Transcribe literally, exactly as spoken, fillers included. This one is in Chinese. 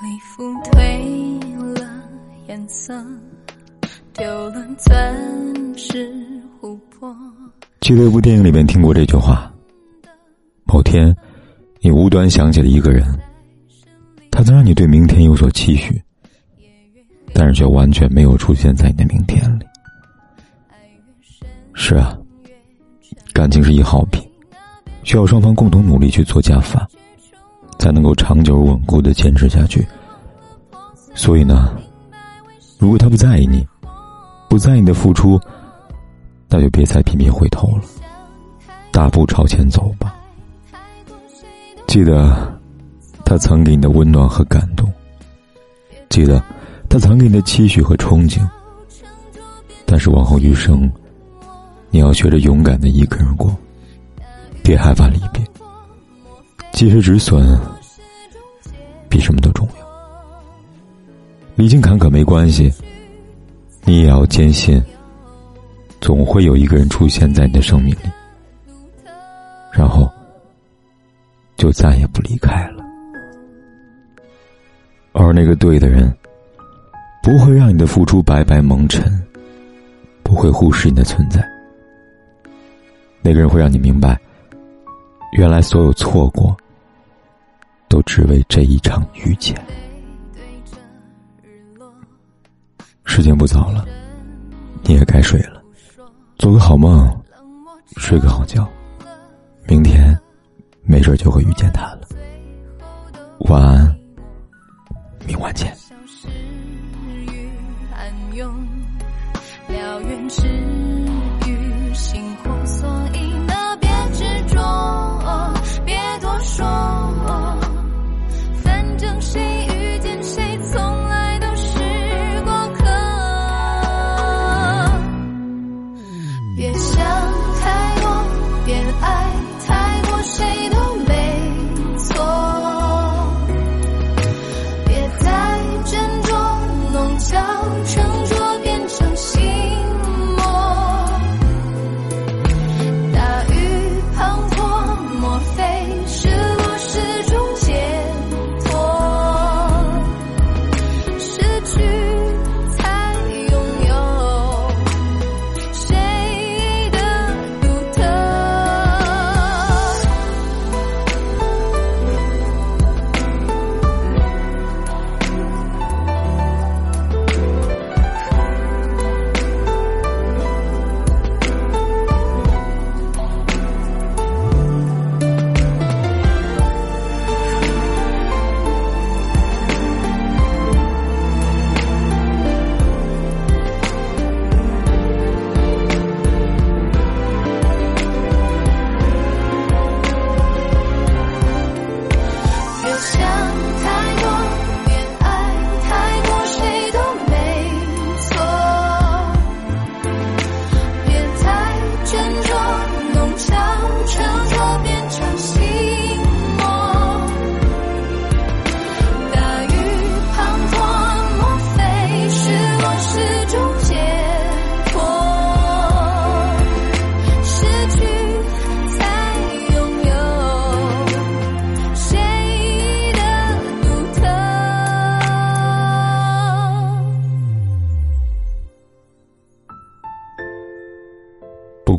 礼服褪了颜色，丢了钻石琥珀。记得一部电影里面听过这句话，某天你无端想起了一个人，他曾让你对明天有所期许，但是却完全没有出现在你的明天里。是啊，感情是一号品，需要双方共同努力去做加法，才能够长久稳固的坚持下去。所以呢，如果他不在意你，不在意你的付出，那就别再频频回头了，大步朝前走吧。记得他曾给你的温暖和感动，记得他曾给你的期许和憧憬，但是往后余生，你要学着勇敢的一个人过，别害怕离别。及时止损比什么都重要。历经坎坷没关系，你也要坚信，总会有一个人出现在你的生命里，然后就再也不离开了。而那个对的人，不会让你的付出白白蒙尘，不会忽视你的存在。那个人会让你明白，原来所有错过，都只为这一场遇见。时间不早了，你也该睡了，做个好梦，睡个好觉，明天没准就会遇见他了。晚安，明晚见。燎原之于星火，所以呢别执着、哦、别多说、哦、反正谁遇见谁从来都是过客。别想太多，别爱太多，谁都没错，别再斟酌弄巧成拙，变成心